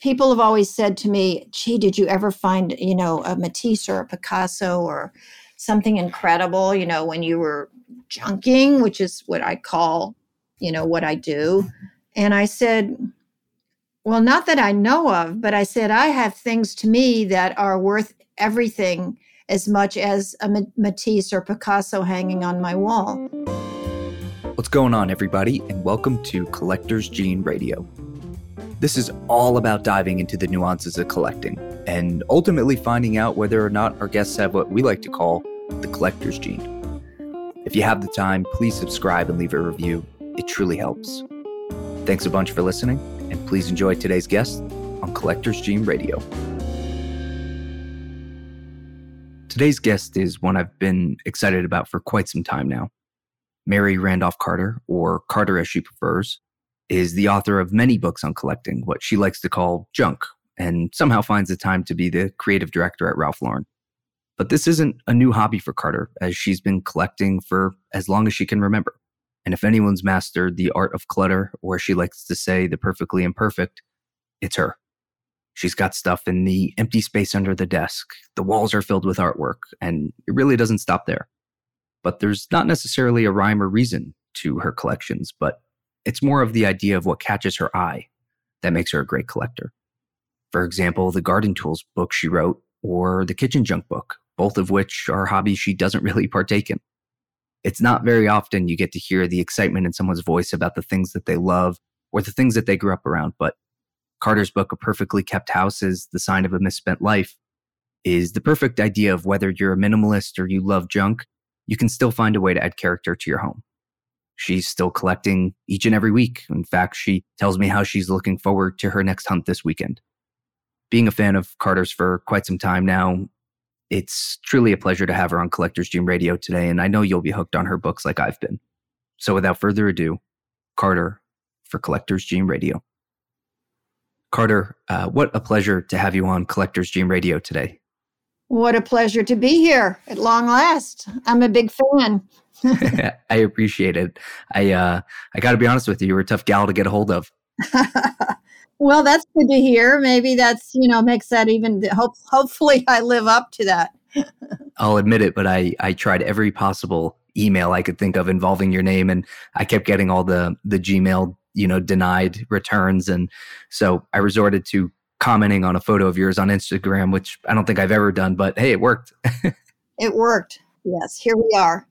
people have always said to me, gee, did you ever find, you know, a Matisse or a Picasso or something incredible, you know, when you were junking, which is what I call, you know, what I do. And I said, well, not that I know of, but I said, I have things to me that are worth everything as much as a Matisse or Picasso hanging on my wall. What's going on, everybody, and welcome to Collector's Gene Radio. This is all about diving into the nuances of collecting and ultimately finding out whether or not our guests have what we like to call the collector's gene. If you have the time, please subscribe and leave a review. It truly helps. Thanks a bunch for listening, and please enjoy today's guest on Collector's Gene Radio. Today's guest is one I've been excited about for quite some time now. Mary Randolph Carter, or Carter as she prefers, is the author of many books on collecting, what she likes to call junk, and somehow finds the time to be the creative director at Ralph Lauren. But this isn't a new hobby for Carter, as she's been collecting for as long as she can remember. And if anyone's mastered the art of clutter, or as she likes to say, the perfectly imperfect, it's her. She's got stuff in the empty space under the desk. The walls are filled with artwork, and it really doesn't stop there. But there's not necessarily a rhyme or reason to her collections, but it's more of the idea of what catches her eye that makes her a great collector. For example, the garden tools book she wrote or the kitchen junk book, both of which are hobbies she doesn't really partake in. It's not very often you get to hear the excitement in someone's voice about the things that they love or the things that they grew up around, but Carter's book, A Perfectly Kept House is the Sign of a Misspent Life, is the perfect idea of whether you're a minimalist or you love junk, you can still find a way to add character to your home. She's still collecting each and every week. In fact, she tells me how she's looking forward to her next hunt this weekend. Being a fan of Carter's for quite some time now, it's truly a pleasure to have her on Collector's Gene Radio today, and I know you'll be hooked on her books like I've been. So without further ado, Carter for Collector's Gene Radio. Carter, what a pleasure to have you on Collector's Gene Radio today. What a pleasure to be here at long last. I'm a big fan. I appreciate it. I got to be honest with you, you were a tough gal to get a hold of. Well, that's good to hear. Maybe that's, you know, makes that even, hopefully I live up to that. I'll admit it, but I tried every possible email I could think of involving your name, and I kept getting all the Gmail, you know, denied returns. And so I resorted to commenting on a photo of yours on Instagram, which I don't think I've ever done, but hey, it worked. It worked. Yes, here we are.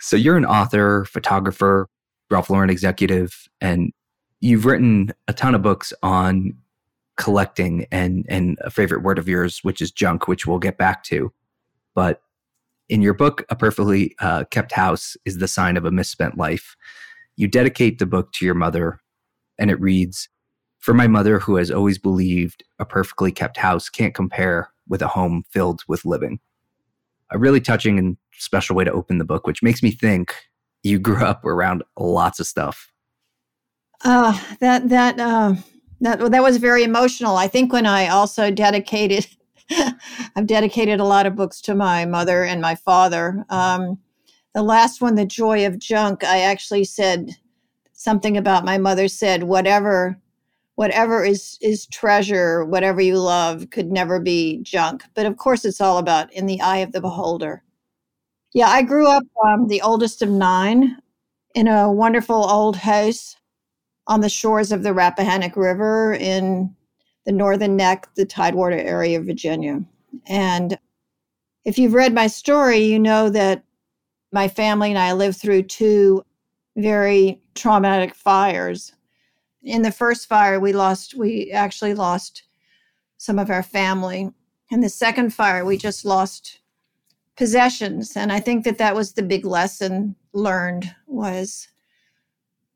So you're an author, photographer, Ralph Lauren executive, and you've written a ton of books on collecting and a favorite word of yours, which is junk, which we'll get back to. But in your book, A Perfectly Kept House is the Sign of a Misspent Life, you dedicate the book to your mother, and it reads, "For my mother who has always believed a perfectly kept house can't compare with a home filled with living." A really touching and special way to open the book, which makes me think you grew up around lots of stuff. That was very emotional. I think when I also I've dedicated a lot of books to my mother and my father. The last one, The Joy of Junk, I actually said something about my mother said, whatever is treasure, whatever you love could never be junk. But of course, it's all about in the eye of the beholder. Yeah, I grew up the oldest of nine in a wonderful old house on the shores of the Rappahannock River in the Northern Neck, the Tidewater area of Virginia. And if you've read my story, you know that my family and I lived through two very traumatic fires. In the first fire, we actually lost some of our family. In the second fire, we just lost possessions. And I think that was the big lesson learned, was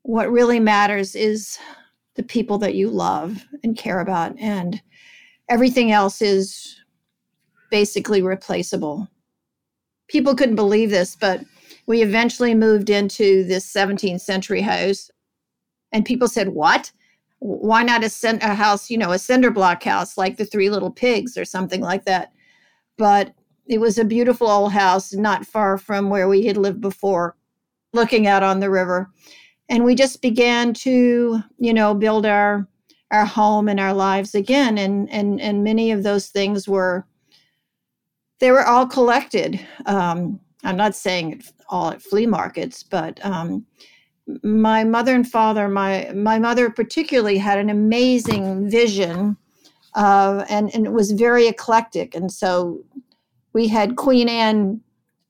what really matters is the people that you love and care about. And everything else is basically replaceable. People couldn't believe this, but we eventually moved into this 17th century house. And people said, what? Why not a house, you know, a cinder block house like the Three Little Pigs or something like that? But it was a beautiful old house not far from where we had lived before, looking out on the river. And we just began to, you know, build our our home and our lives again. And many of those things were all collected. I'm not saying all at flea markets, but my mother and father, my mother particularly had an amazing vision and it was very eclectic. And so we had Queen Anne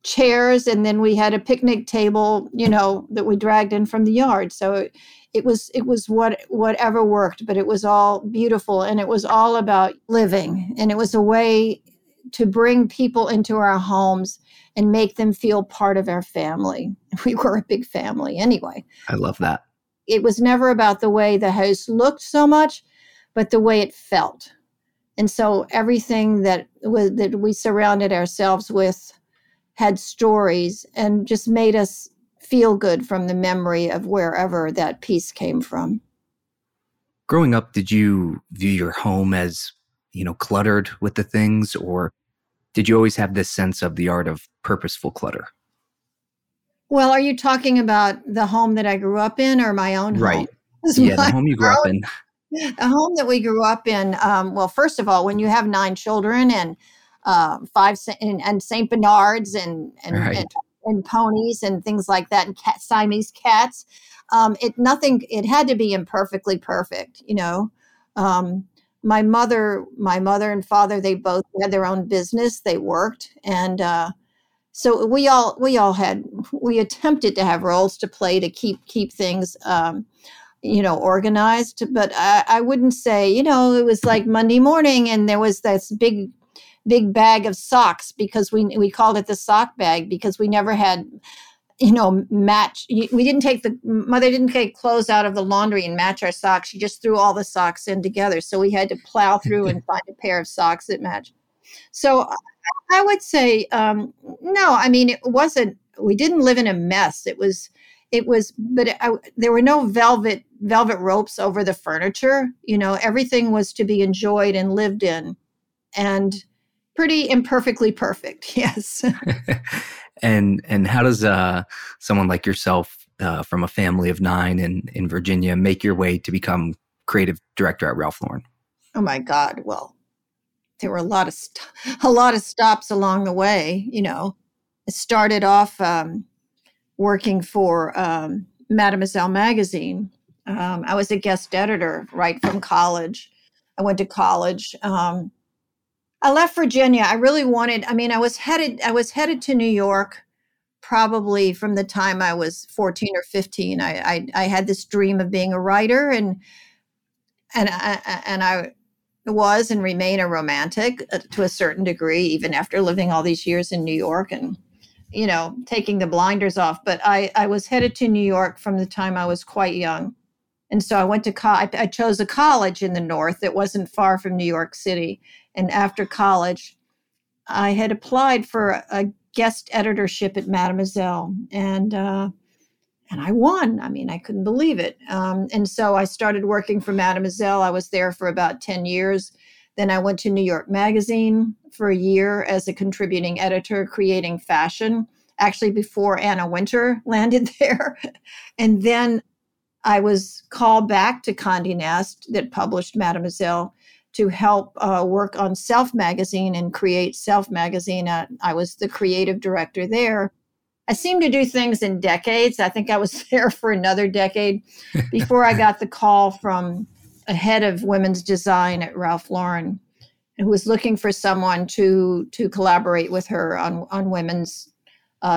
chairs, and then we had a picnic table, that we dragged in from the yard. So it was whatever worked, but it was all beautiful, and it was all about living. And it was a way to bring people into our homes and make them feel part of our family. We were a big family anyway. I love that. It was never about the way the house looked so much, but the way it felt. And so everything that we surrounded ourselves with had stories and just made us feel good from the memory of wherever that piece came from. Growing up, did you view your home as, cluttered with the things, or did you always have this sense of the art of purposeful clutter? Well, are you talking about the home that I grew up in or my own home? Right. Yeah, the home you grew up in. The home that we grew up in, well, first of all, when you have 9 children and 5 and St. Bernards and ponies and things like that, and Siamese cats, it had to be imperfectly perfect, My mother and father, they both had their own business. They worked, and so we attempted to have roles to play to keep things, organized. But I wouldn't say, it was like Monday morning, and there was this big bag of socks, because we called it the sock bag, because we never had. Mother didn't take clothes out of the laundry and match our socks. She just threw all the socks in together. So we had to plow through and find a pair of socks that matched. So I would say, we didn't live in a mess. There were no velvet ropes over the furniture. Everything was to be enjoyed and lived in, and pretty imperfectly perfect. Yes. And how does someone like yourself from a family of 9 in Virginia make your way to become creative director at Ralph Lauren? Oh my God! Well, there were a lot of stops along the way. I started off working for Mademoiselle magazine. I was a guest editor right from college. I went to college. I left Virginia. I really wanted, I was headed to New York probably from the time I was 14 or 15. I had this dream of being a writer, and I was and remain a romantic to a certain degree, even after living all these years in New York and, taking the blinders off. But I was headed to New York from the time I was quite young. And so I went to I chose a college in the north that wasn't far from New York City. And after college, I had applied for a guest editorship at Mademoiselle, and I won. I couldn't believe it. And so I started working for Mademoiselle. I was there for about 10 years. Then I went to New York Magazine for a year as a contributing editor, creating fashion, actually before Anna Wintour landed there. And then I was called back to Condé Nast that published Mademoiselle to help work on Self Magazine and create Self Magazine. I was the creative director there. I seemed to do things in decades. I think I was there for another decade before I got the call from a head of women's design at Ralph Lauren, who was looking for someone to collaborate with her on women's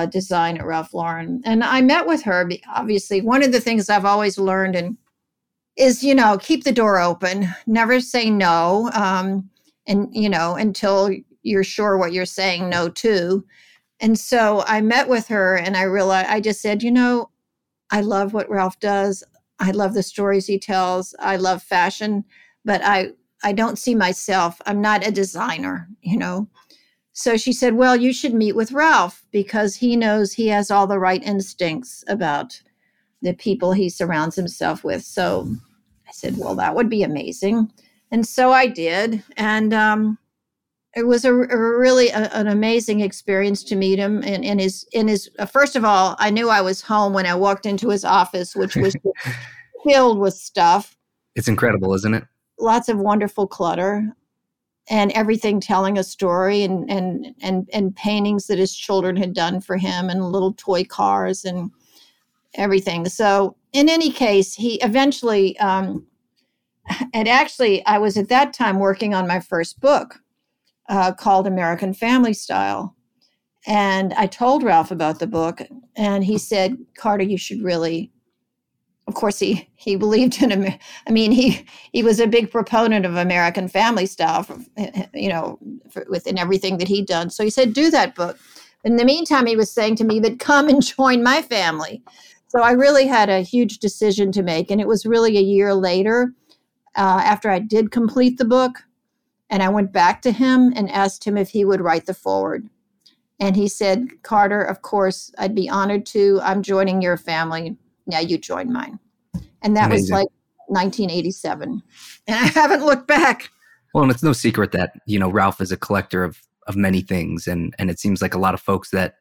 design at Ralph Lauren. And I met with her. Obviously, one of the things I've always learned is, keep the door open, never say no. And until you're sure what you're saying no to. And so I met with her, and I realized, I just said, I love what Ralph does. I love the stories he tells. I love fashion, but I don't see myself. I'm not a designer, So she said, well, you should meet with Ralph, because he knows he has all the right instincts about the people he surrounds himself with. So I said, well, that would be amazing. And so I did. And it was an amazing experience to meet him. And in his first of all, I knew I was home when I walked into his office, which was filled with stuff. It's incredible, isn't it? lots of wonderful clutter and everything telling a story, and paintings that his children had done for him, and little toy cars and everything. So in any case, he eventually, and actually I was at that time working on my first book called American Family Style. And I told Ralph about the book, and he said, Carter, you should really, of course, he believed in America. I mean, he was a big proponent of American Family Style, within everything that he'd done. So he said, do that book. In the meantime, he was saying to me, but come and join my family. So I really had a huge decision to make. And it was really a year later, after I did complete the book, and I went back to him and asked him if he would write the foreword. And he said, Carter, of course, I'd be honored to. I'm joining your family. Now you join mine. And that was like 1987. And I haven't looked back. Well, and it's no secret that, Ralph is a collector of many things. And it seems like a lot of folks that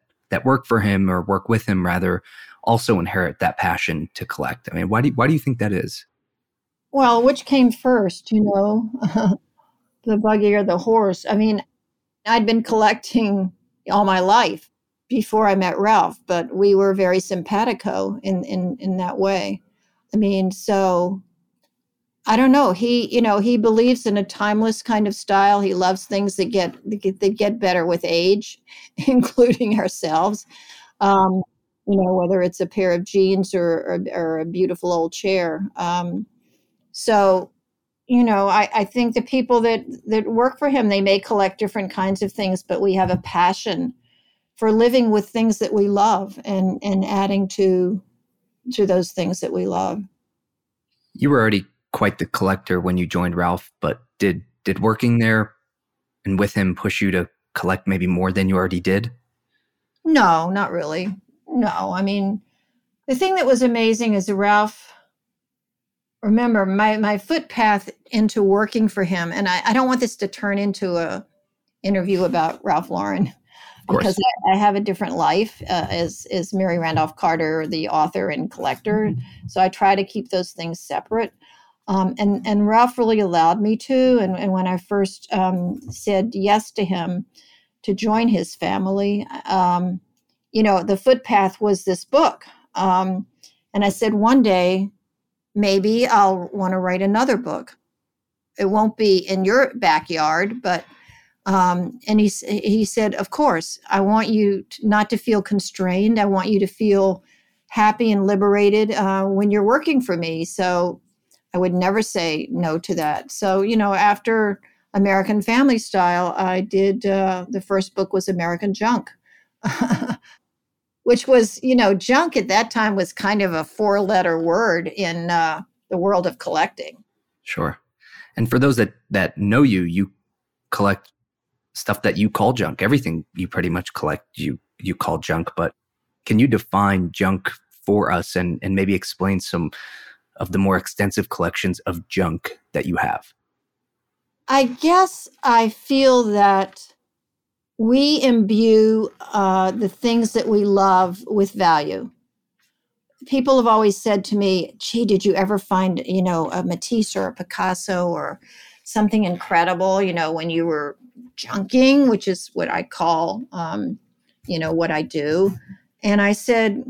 work for him or work with him, rather, also inherit that passion to collect. I mean, why do you think that is? Well, which came first, the buggy or the horse? I mean, I'd been collecting all my life before I met Ralph, but we were very simpatico in that way. I mean, so I don't know. He believes in a timeless kind of style. He loves things that get better with age, including ourselves. Whether it's a pair of jeans or a beautiful old chair. I think the people that work for him, they may collect different kinds of things, but we have a passion for living with things that we love and adding to those things that we love. You were already quite the collector when you joined Ralph, but did working there and with him push you to collect maybe more than you already did? No, not really. No, I mean, the thing that was amazing is Ralph... Remember, my footpath into working for him, and I don't want this to turn into a interview about Ralph Lauren, because I have a different life as Mary Randolph Carter, the author and collector. Mm-hmm. So I try to keep those things separate. And Ralph really allowed me to. And when I first said yes to him to join his family, the footpath was this book. And I said, one day, maybe I'll want to write another book. It won't be in your backyard, but and he said, of course, I want you not to feel constrained. I want you to feel happy and liberated when you're working for me. So I would never say no to that. So, after American Family Style, I did the first book was American Junk. Which was, junk at that time was kind of a four-letter word in the world of collecting. Sure. And for those that know you, you collect stuff that you call junk. Everything you pretty much collect, you call junk. But can you define junk for us and maybe explain some of the more extensive collections of junk that you have? I guess I feel that we imbue the things that we love with value. People have always said to me, gee, did you ever find, a Matisse or a Picasso or something incredible, when you were junking, which is what I call, what I do. And I said,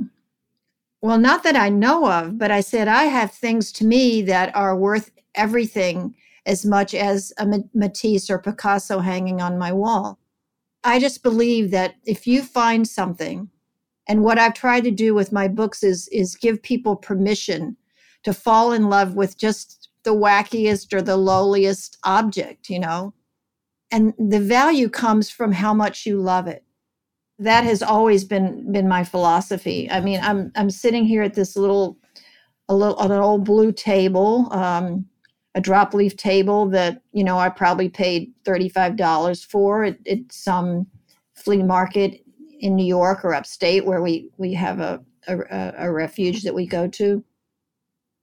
well, not that I know of, but I said, I have things to me that are worth everything as much as a Matisse or Picasso hanging on my wall. I just believe that if you find something, and what I've tried to do with my books is give people permission to fall in love with just the wackiest or the lowliest object, and the value comes from how much you love it. That has always been my philosophy. I mean, I'm sitting here at this an old blue table, a drop leaf table that, I probably paid $35 for at some flea market in New York or upstate where we have a refuge that we go to.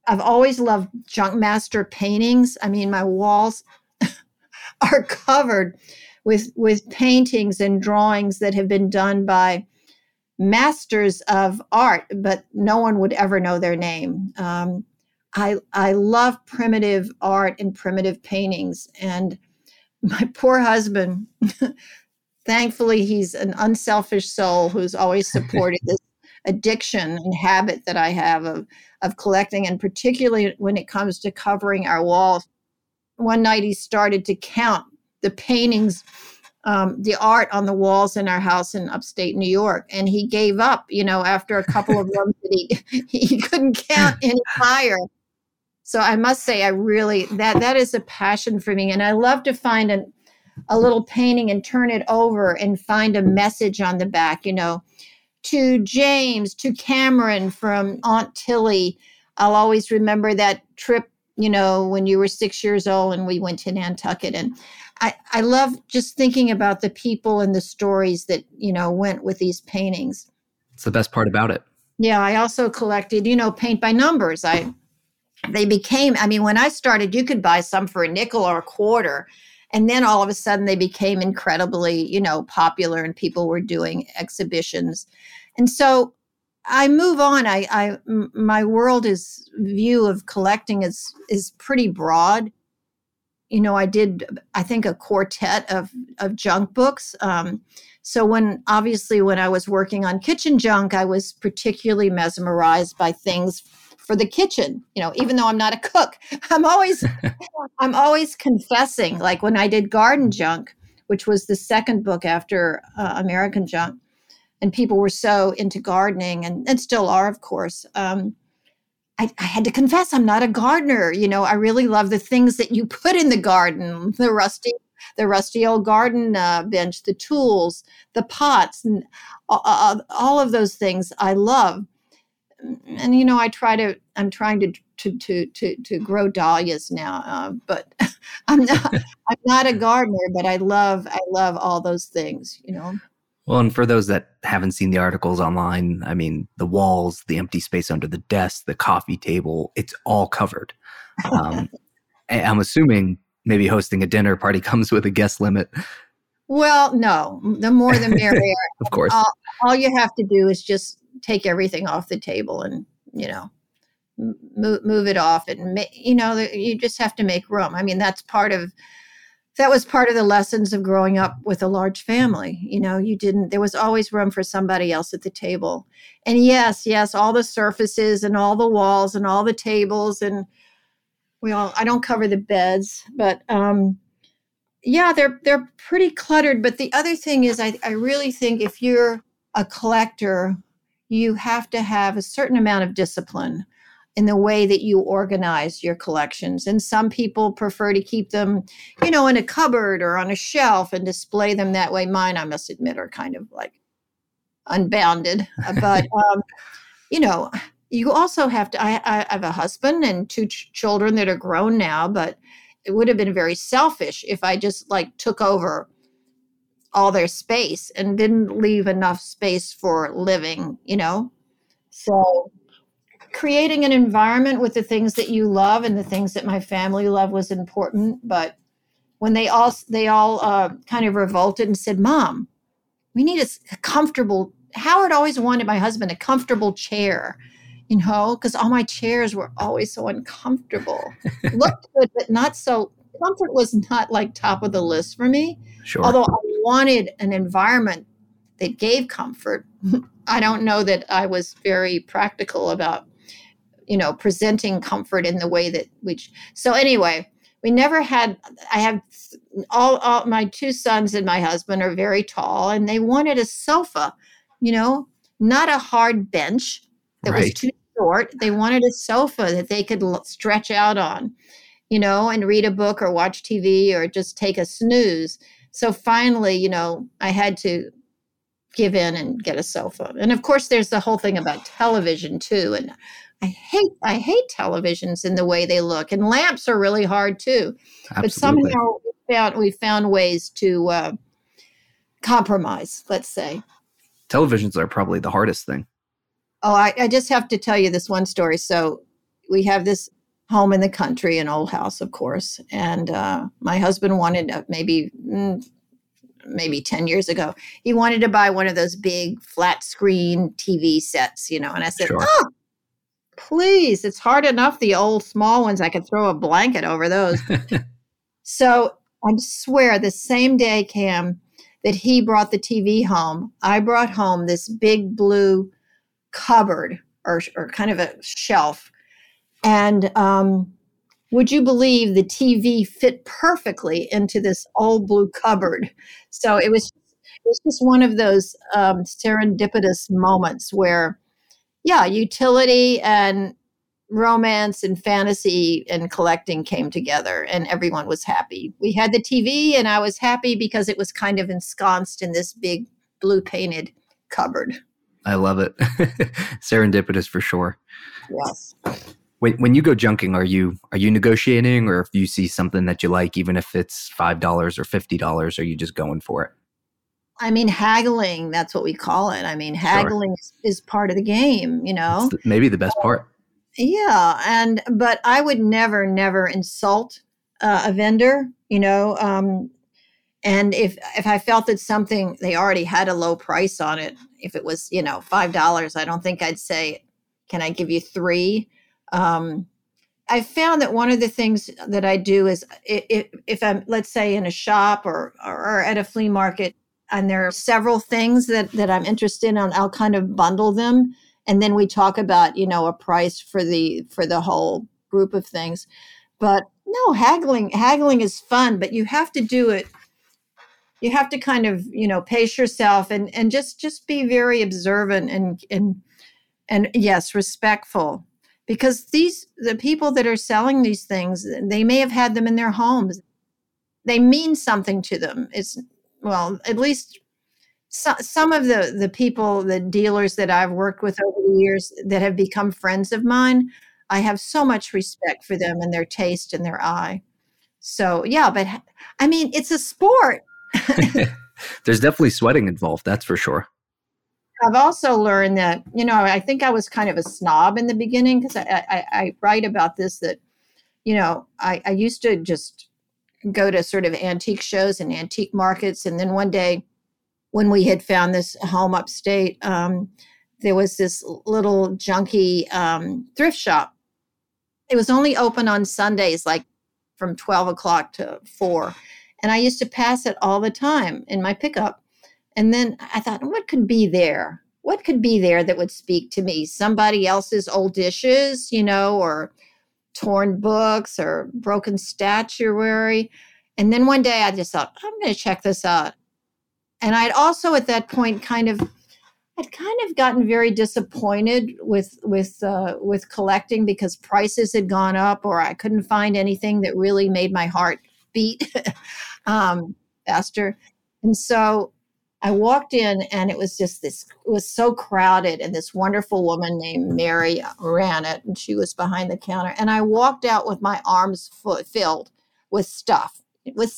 I've always loved junk master paintings. I mean, my walls are covered with paintings and drawings that have been done by masters of art, but no one would ever know their name. I love primitive art and primitive paintings. And my poor husband, thankfully, he's an unselfish soul who's always supported this addiction and habit that I have of collecting, and particularly when it comes to covering our walls. One night he started to count the paintings, the art on the walls in our house in upstate New York. And he gave up, after a couple of rooms, that he couldn't count any higher. So I must say, I really, that is a passion for me. And I love to find a little painting and turn it over and find a message on the back, to James, to Cameron from Aunt Tilly. I'll always remember that trip, when you were 6 years old and we went to Nantucket. And I love just thinking about the people and the stories that, went with these paintings. It's the best part about it. Yeah, I also collected, paint by numbers. When I started, you could buy some for $0.05 or $0.25. And then all of a sudden they became incredibly, popular, and people were doing exhibitions. And so I move on. My world is view of collecting is pretty broad. I did, I think, a quartet of junk books. So when I was working on Kitchen Junk, I was particularly mesmerized by things for the kitchen. Even though I'm not a cook, I'm always confessing. Like when I did Garden Junk, which was the second book after American Junk, and people were so into gardening and still are, of course. I had to confess I'm not a gardener. I really love the things that you put in the garden, the rusty old garden bench, the tools, the pots, and all of those things I love. And, I'm trying to grow dahlias now, but I'm not a gardener, but I love all those things, Well, and for those that haven't seen the articles online, the walls, the empty space under the desk, the coffee table, it's all covered. I'm assuming maybe hosting a dinner party comes with a guest limit. Well, no, the more the merrier. Of course. All you have to do is just take everything off the table and, move it off. And, you just have to make room. That was part of the lessons of growing up with a large family. There was always room for somebody else at the table. And yes, all the surfaces and all the walls and all the tables, and I don't cover the beds, but they're pretty cluttered. But the other thing is, I really think if you're a collector, you have to have a certain amount of discipline in the way that you organize your collections. And some people prefer to keep them, in a cupboard or on a shelf and display them that way. Mine, I must admit, are kind of like unbounded. But, you also have to, I have a husband and two children that are grown now, but it would have been very selfish if I just took over all their space and didn't leave enough space for living, So creating an environment with the things that you love and the things that my family loved was important. But when they all kind of revolted and said, "Mom, we need a comfortable," Howard always wanted my husband a comfortable chair, because all my chairs were always so uncomfortable. Looked good, but not so. Comfort was not top of the list for me. Sure. Although I wanted an environment that gave comfort. I don't know that I was very practical about presenting comfort in the way that so anyway, we never had, I have all my two sons and my husband are very tall, and they wanted a sofa, not a hard bench that was too short. They wanted a sofa that they could stretch out on, and read a book or watch TV or just take a snooze. So finally, I had to give in and get a sofa. And of course, there's the whole thing about television too. And I hate televisions in the way they look, and lamps are really hard too. Absolutely. But somehow we found ways to compromise, let's say. Televisions are probably the hardest thing. Oh, I just have to tell you this one story. So we have this home in the country, an old house, of course. And my husband wanted maybe 10 years ago, he wanted to buy one of those big flat screen TV sets, and I said, sure. Oh, please, it's hard enough, the old small ones, I could throw a blanket over those. So I swear the same day, Cam, that he brought the TV home, I brought home this big blue cupboard or kind of a shelf. And would you believe the TV fit perfectly into this old blue cupboard? So it was just one of those serendipitous moments where, yeah, utility and romance and fantasy and collecting came together and everyone was happy. We had the TV and I was happy because it was kind of ensconced in this big blue painted cupboard. I love it. Serendipitous for sure. Yes. When you go junking, are you negotiating, or if you see something that you like, even if it's $5 or $50, are you just going for it? I mean, haggling, that's what we call it. I mean, haggling is part of the game, you know? It's maybe the best part. Yeah. But I would never insult a vendor, you know? And if I felt that something, they already had a low price on it, if it was, you know, $5, I don't think I'd say, can I give you $3? I found that one of the things that I do is if I'm, let's say, in a shop or at a flea market, and there are several things that I'm interested in, I'll kind of bundle them. And then we talk about, you know, a price for the whole group of things. But no, haggling is fun, but you have to do it. You have to kind of, you know, pace yourself and just be very observant and yes, respectful. Because the people that are selling these things, they may have had them in their homes. They mean something to them. Well, at least some of the people, the dealers that I've worked with over the years that have become friends of mine, I have so much respect for them and their taste and their eye. So, yeah, but I mean, it's a sport. There's definitely sweating involved, that's for sure. I've also learned that, you know, I think I was kind of a snob in the beginning because I write about this, that, you know, I used to just go to sort of antique shows and antique markets. And then one day when we had found this home upstate, there was this little junky thrift shop. It was only open on Sundays, like from 12 o'clock to 4. And I used to pass it all the time in my pickup. And then I thought, what could be there? What could be there that would speak to me? Somebody else's old dishes, you know, or torn books or broken statuary. And then one day I just thought, I'm going to check this out. And I'd also at that point I'd kind of gotten very disappointed with collecting because prices had gone up or I couldn't find anything that really made my heart beat faster. And so I walked in and it was so crowded, and this wonderful woman named Mary ran it, and she was behind the counter. And I walked out with my arms filled with stuff, with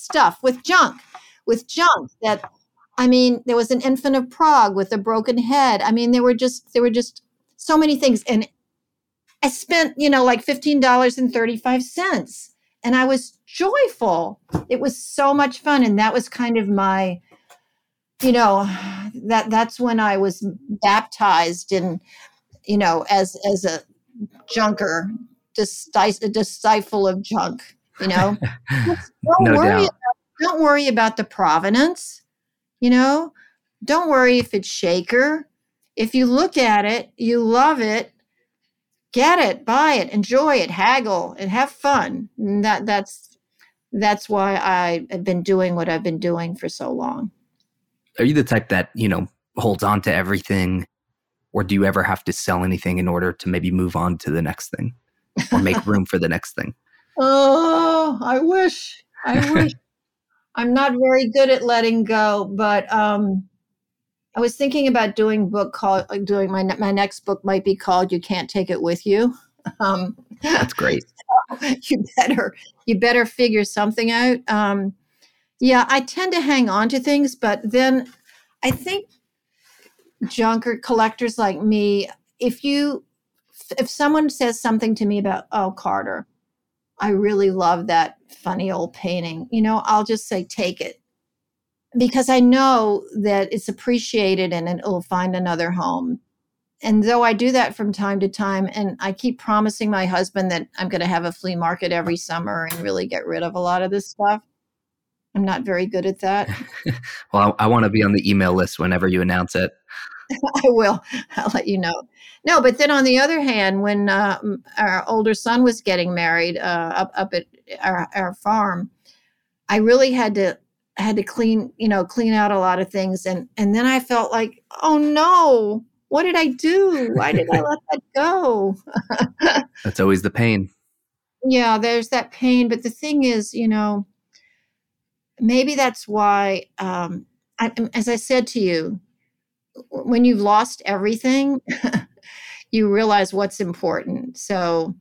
junk that, I mean, there was an Infant of Prague with a broken head. I mean, there were just so many things. And I spent, you know, like $15.35, and I was joyful. It was so much fun. And that was kind of my, you know, that's when I was baptized in, you know, as a junker, a disciple of junk, you know. Don't worry about the provenance, you know. Don't worry if it's shaker. If you look at it, you love it, get it, buy it, enjoy it, haggle, and have fun. And that's why I have been doing what I've been doing for so long. Are you the type that, you know, holds on to everything, or do you ever have to sell anything in order to maybe move on to the next thing or make room for the next thing? Oh, I wish. I'm not very good at letting go, but I was thinking about doing my next book might be called You Can't Take It With You. That's great. So you better figure something out. Yeah, I tend to hang on to things, but then I think junker collectors like me, if someone says something to me about, oh, Carter, I really love that funny old painting, you know, I'll just say, take it, because I know that it's appreciated and it'll find another home. And though I do that from time to time, and I keep promising my husband that I'm going to have a flea market every summer and really get rid of a lot of this stuff, I'm not very good at that. Well, I want to be on the email list whenever you announce it. I will. I'll let you know. No, but then on the other hand, when our older son was getting married up at our farm, I really had to clean out a lot of things. And then I felt like, oh no, what did I do? Why did I let that go? That's always the pain. Yeah, there's that pain. But the thing is, maybe that's why, as I said to you, when you've lost everything, you realize what's important. So,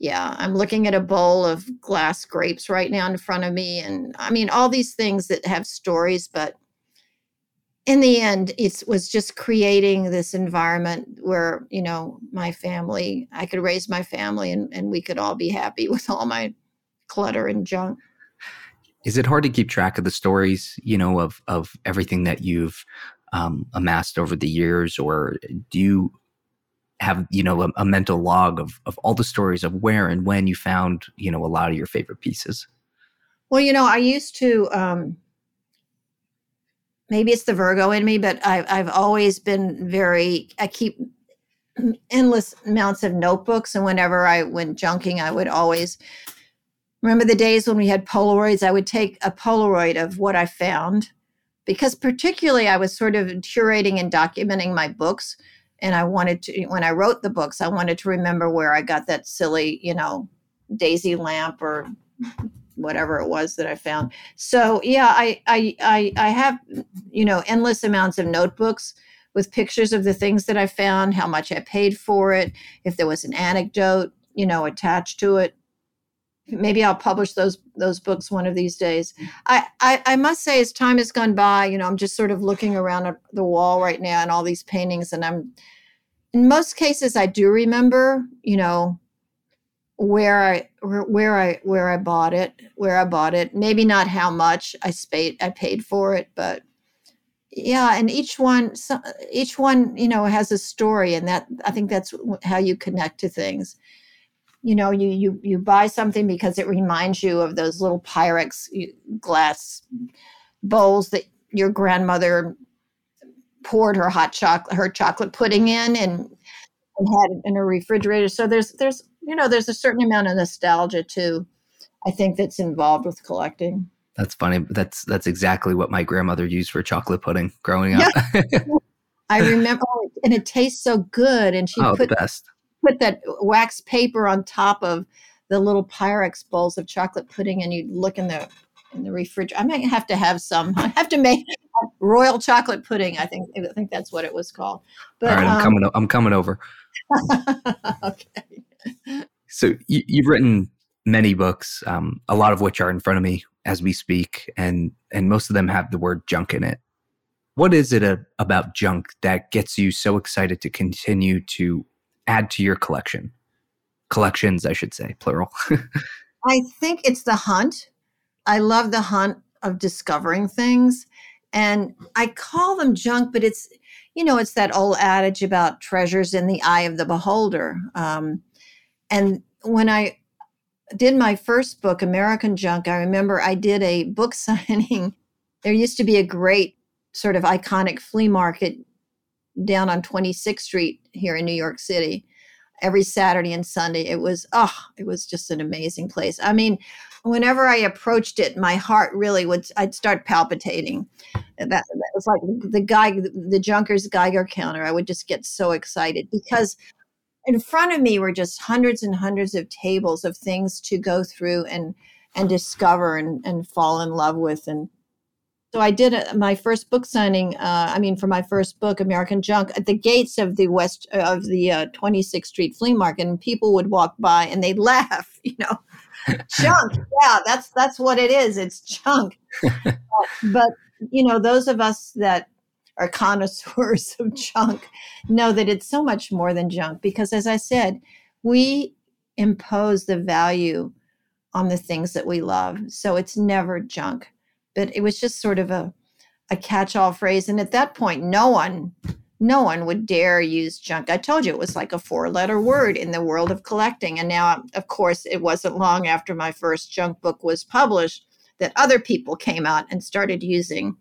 yeah, I'm looking at a bowl of glass grapes right now in front of me. And I mean, all these things that have stories, but in the end, it was just creating this environment where, I could raise my family and we could all be happy with all my clutter and junk. Is it hard to keep track of the stories, of everything that you've amassed over the years, or do you have, a mental log of all the stories of where and when you found, a lot of your favorite pieces? Well, I used to, maybe it's the Virgo in me, but I've always been I keep endless amounts of notebooks. And whenever I went junking, I would always remember the days when we had Polaroids. I would take a Polaroid of what I found, because particularly I was sort of curating and documenting my books. And I wanted to, when I wrote the books, I wanted to remember where I got that silly, daisy lamp or whatever it was that I found. So yeah, I have, endless amounts of notebooks with pictures of the things that I found, how much I paid for it, if there was an anecdote, attached to it. Maybe I'll publish those books one of these days. I must say, as time has gone by, I'm just sort of looking around at the wall right now and all these paintings, and in most cases I do remember, where I bought it. Maybe not how much I paid for it, but yeah. And each one, has a story, and that I think that's how you connect to things. You buy something because it reminds you of those little Pyrex glass bowls that your grandmother poured her chocolate pudding in and had in her refrigerator. So there's a certain amount of nostalgia too, I think, that's involved with collecting. That's funny. That's exactly what my grandmother used for chocolate pudding growing up. I remember, and it tastes so good. And she put the best. Put that wax paper on top of the little Pyrex bowls of chocolate pudding, and you'd look in the refrigerator. I might have to have some. I have to make royal chocolate pudding. I think that's what it was called. But, all right, I'm coming over. Okay. So you've written many books, a lot of which are in front of me as we speak, and most of them have the word junk in it. What is it about junk that gets you so excited to continue to add to your collection? Collections, I should say, plural. I think it's the hunt. I love the hunt of discovering things. And I call them junk, but it's, it's that old adage about treasures in the eye of the beholder. And when I did my first book, American Junk, I remember I did a book signing. There used to be a great sort of iconic flea market down on 26th Street here in New York City every Saturday and Sunday. It was just an amazing place. I mean, whenever I approached it, my heart really I'd start palpitating. That was like the junker's Geiger counter. I would just get so excited because in front of me were just hundreds and hundreds of tables of things to go through and discover and fall in love with. And so I did my first book signing, for my first book, American Junk, at the gates of the 26th Street flea market, and people would walk by and they'd laugh, junk. Yeah, that's what it is. It's junk. But, those of us that are connoisseurs of junk know that it's so much more than junk, because as I said, we impose the value on the things that we love. So it's never junk. But it was just sort of a catch-all phrase. And at that point, no one No one would dare use junk. I told you it was like a 4-letter word in the world of collecting. And now, of course, it wasn't long after my first junk book was published that other people came out and started using,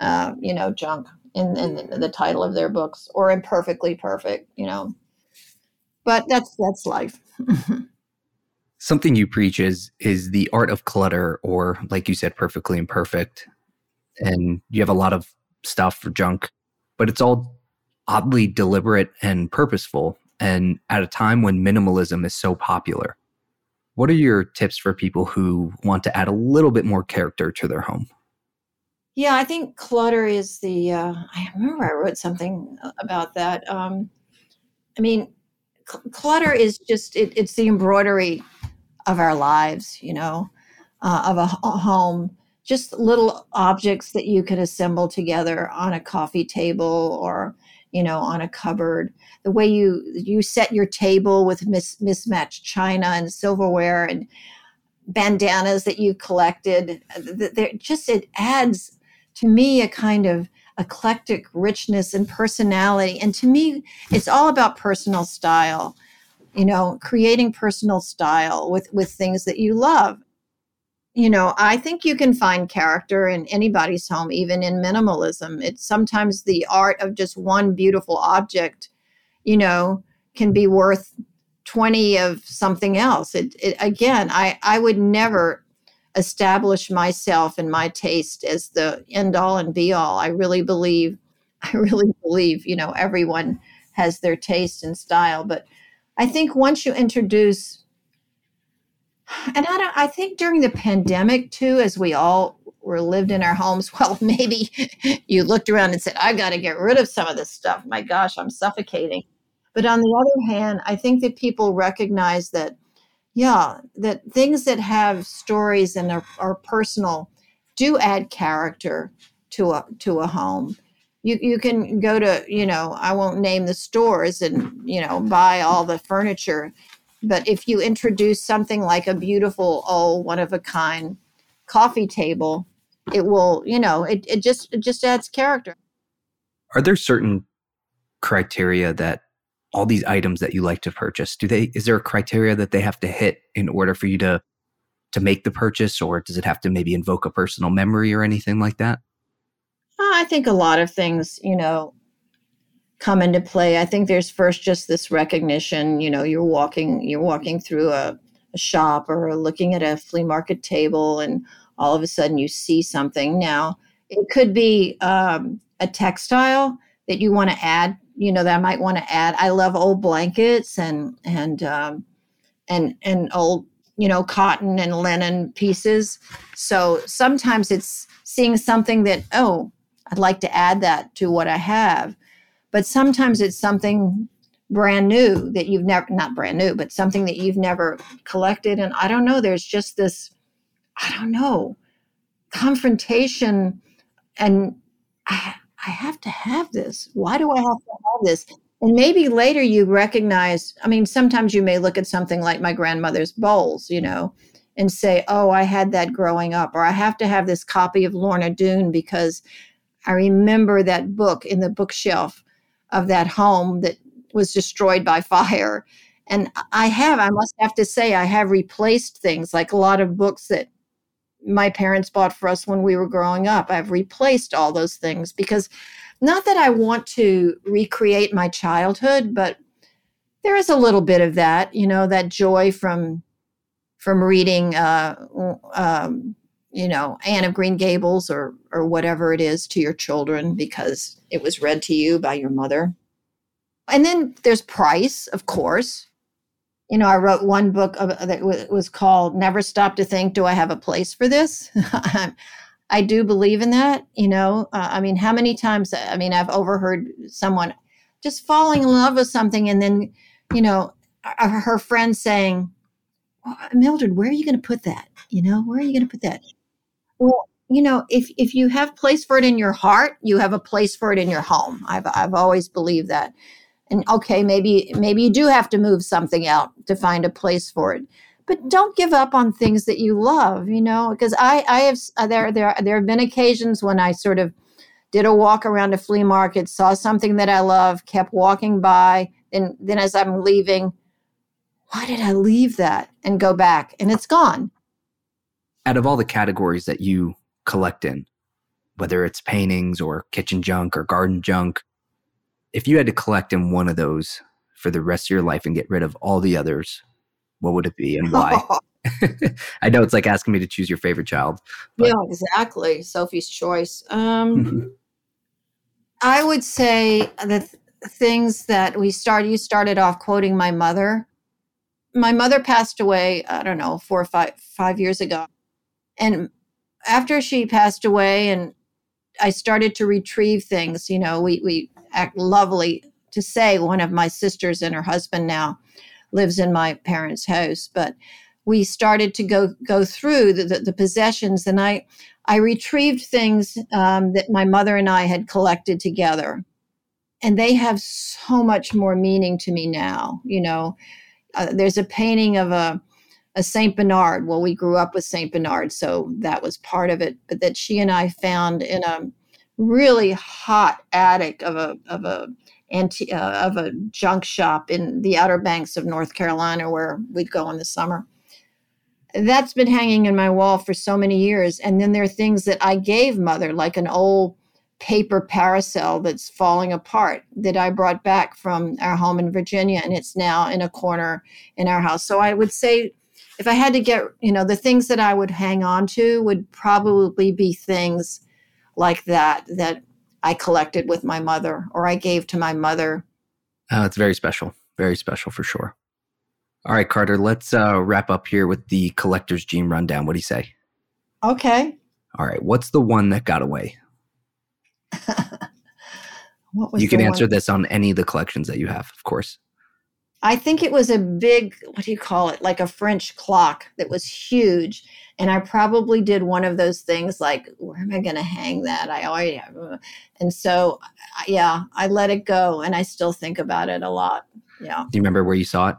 junk in the title of their books, or imperfectly perfect, But that's life. Something you preach is the art of clutter, or like you said, perfectly imperfect. And you have a lot of stuff for junk, but it's all oddly deliberate and purposeful, and at a time when minimalism is so popular. What are your tips for people who want to add a little bit more character to their home? Yeah, I think clutter is the, I remember I wrote something about that. Clutter is just, it's the embroidery of our lives, of a home. Just little objects that you can assemble together on a coffee table or, on a cupboard. The way you set your table with mismatched china and silverware and bandanas that you've collected. It adds, to me, a kind of eclectic richness and personality. And to me, it's all about personal style, creating personal style with things that you love. I think you can find character in anybody's home, even in minimalism. It's sometimes the art of just one beautiful object, can be worth 20 of something else. I would never establish myself and my taste as the end all and be all. I really believe, everyone has their taste and style. But I think once you introduce, and I think during the pandemic, too, as we all were lived in our homes, well, maybe you looked around and said, I've got to get rid of some of this stuff. My gosh, I'm suffocating. But on the other hand, I think that people recognize that things that have stories and are personal do add character to a home. You can go to, I won't name the stores and, buy all the furniture. But if you introduce something like a beautiful, one-of-a-kind coffee table, it will, it just adds character. Are there certain criteria that all these items that you like to purchase, is there a criteria that they have to hit in order for you to make the purchase, or does it have to maybe invoke a personal memory or anything like that? I think a lot of things, come into play. I think there's first just this recognition, you're walking through a shop or looking at a flea market table, and all of a sudden you see something. Now, it could be a textile that you want to add, that I might want to add. I love old blankets and old, cotton and linen pieces. So sometimes it's seeing something that, oh, I'd like to add that to what I have. But sometimes it's something brand new that you've never, not brand new, but something that you've never collected. And I don't know, there's just this, confrontation. And I have to have this. Why do I have to have this? And maybe later you recognize, sometimes you may look at something like my grandmother's bowls, and say, oh, I had that growing up, or I have to have this copy of Lorna Doone because I remember that book in the bookshelf of that home that was destroyed by fire. And I must have to say, I have replaced things, like a lot of books that my parents bought for us when we were growing up. I've replaced all those things, because not that I want to recreate my childhood, but there is a little bit of that, that joy from reading, Anne of Green Gables or whatever it is to your children because it was read to you by your mother. And then there's price, of course. I wrote one book that was called Never Stop to Think, Do I Have a Place for This? I do believe in that, how many times, I've overheard someone just falling in love with something and then, her friend saying, well, Mildred, where are you going to put that? Where are you going to put that? Well, if you have place for it in your heart, you have a place for it in your home. I've always believed that. And okay, maybe you do have to move something out to find a place for it. But don't give up on things that you love, because I have there have been occasions when I sort of did a walk around a flea market, saw something that I love, kept walking by. And then as I'm leaving, why did I leave that? And go back, and it's gone. Out of all the categories that you collect in, whether it's paintings or kitchen junk or garden junk, if you had to collect in one of those for the rest of your life and get rid of all the others, what would it be and why? I know it's like asking me to choose your favorite child. But. Yeah, exactly. Sophie's Choice. I would say the things that you started off quoting my mother. My mother passed away, I don't know, 4 or 5 years ago. And after she passed away and I started to retrieve things, you know, we act lovely to say one of my sisters and her husband now lives in my parents' house, but we started to go through the possessions, and I retrieved things that my mother and I had collected together. And they have so much more meaning to me now, you know. There's a painting of a St. Bernard. Well, we grew up with St. Bernard, so that was part of it, but that she and I found in a really hot attic of a junk shop in the Outer Banks of North Carolina where we'd go in the summer. That's been hanging in my wall for so many years. And then there are things that I gave Mother, like an old paper parasol that's falling apart that I brought back from our home in Virginia, and it's now in a corner in our house. So I would say if I had to get, you know, the things that I would hang on to would probably be things like that I collected with my mother or I gave to my mother. Oh, it's very special. Very special for sure. All right, Carter, let's wrap up here with the Collector's Gene Rundown. What do you say? Okay. All right. What's the one that got away? What was you can answer one? This on any of the collections that you have, of course. I think it was a big, what do you call it? Like a French clock that was huge. And I probably did one of those things like, where am I going to hang that? I already have. And so, yeah, I let it go. And I still think about it a lot. Yeah. Do you remember where you saw it?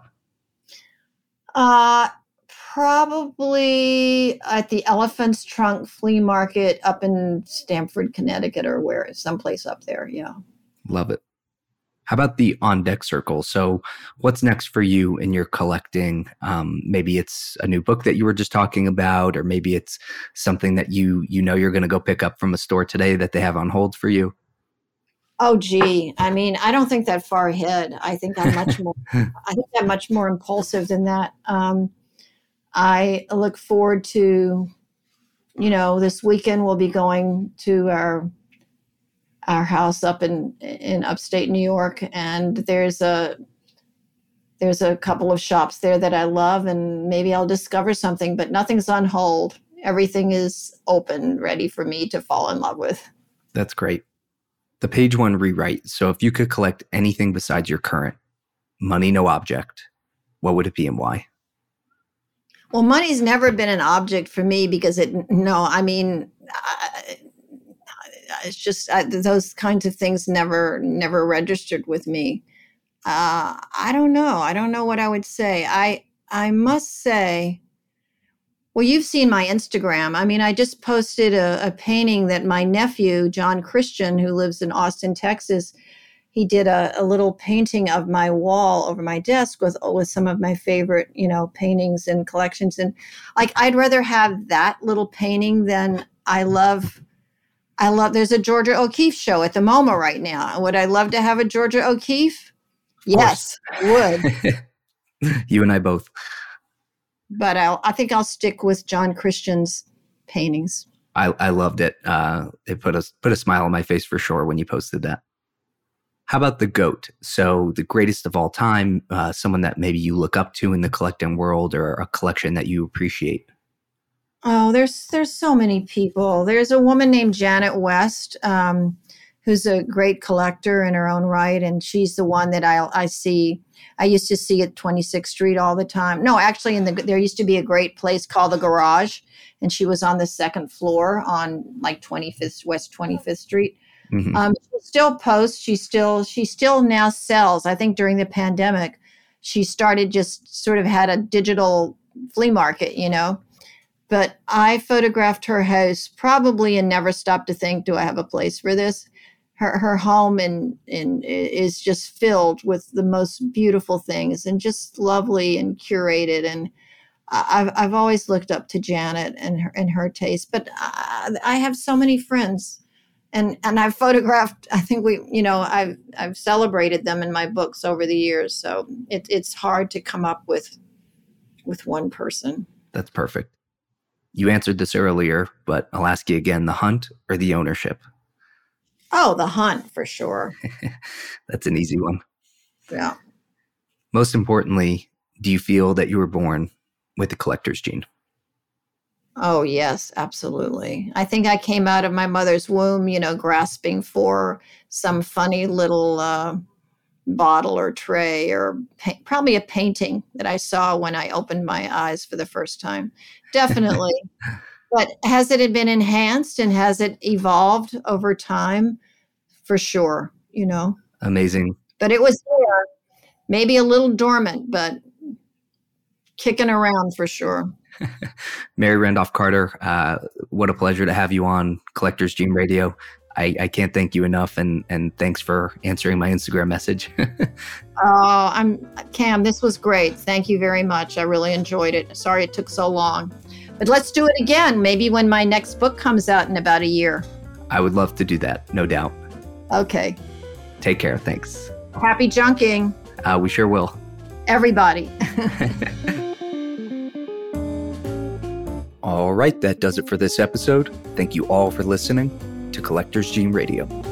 Probably at the Elephant's Trunk flea market up in Stamford, Connecticut, or where, someplace up there. Yeah. Love it. How about the on deck circle? So what's next for you in your collecting? Maybe it's a new book that you were just talking about, or maybe it's something that you know, you're going to go pick up from a store today that they have on hold for you. Oh, gee. I mean, I don't think that far ahead. I think I'm much more impulsive than that. I look forward to, you know, this weekend we'll be going to our house up in upstate New York. And there's a couple of shops there that I love, and maybe I'll discover something, but nothing's on hold. Everything is open, ready for me to fall in love with. That's great. The page one rewrite. So if you could collect anything besides your current money, no object, what would it be and why? Well, money's never been an object for me because those kinds of things never registered with me. I don't know. I don't know what I would say. I must say, well, you've seen my Instagram. I mean, I just posted a painting that my nephew, John Christian, who lives in Austin, Texas, he did a little painting of my wall over my desk with some of my favorite, you know, paintings and collections. And like, I'd rather have that little painting than I love, there's a Georgia O'Keeffe show at the MoMA right now. Would I love to have a Georgia O'Keeffe? Yes, I would. You and I both. But I think I'll stick with John Christian's paintings. I loved it. It put a smile on my face for sure when you posted that. How about the GOAT? So the greatest of all time, someone that maybe you look up to in the collecting world or a collection that you appreciate. Oh, there's so many people. There's a woman named Janet West, who's a great collector in her own right. And she's the one that I see. I used to see at 26th Street all the time. No, actually, there used to be a great place called The Garage, and she was on the second floor on like 25th, West 25th Street. Mm-hmm. She still posts. She still now sells. I think during the pandemic, she started just sort of had a digital flea market, you know. But I photographed her house probably and never stopped to think, do I have a place for this? Her home in is just filled with the most beautiful things and just lovely and curated. And I've always looked up to Janet and her taste. But I have so many friends, and I've photographed. I think I've celebrated them in my books over the years. So it's hard to come up with one person. That's perfect. You answered this earlier, but I'll ask you again, the hunt or the ownership? Oh, the hunt for sure. That's an easy one. Yeah. Most importantly, do you feel that you were born with the collector's gene? Oh, yes, absolutely. I think I came out of my mother's womb, grasping for some funny little bottle or tray or probably a painting that I saw when I opened my eyes for the first time. Definitely. But has it been enhanced and has it evolved over time? For sure, Amazing. But it was there, maybe a little dormant, but kicking around for sure. Mary Randolph Carter, what a pleasure to have you on Collector's Gene Radio. I can't thank you enough, and thanks for answering my Instagram message. Cam, this was great. Thank you very much. I really enjoyed it. Sorry it took so long. But let's do it again, maybe when my next book comes out in about a year. I would love to do that, no doubt. Okay. Take care, thanks. Happy junking. We sure will. Everybody. All right, that does it for this episode. Thank you all for listening to Collector's Gene Radio.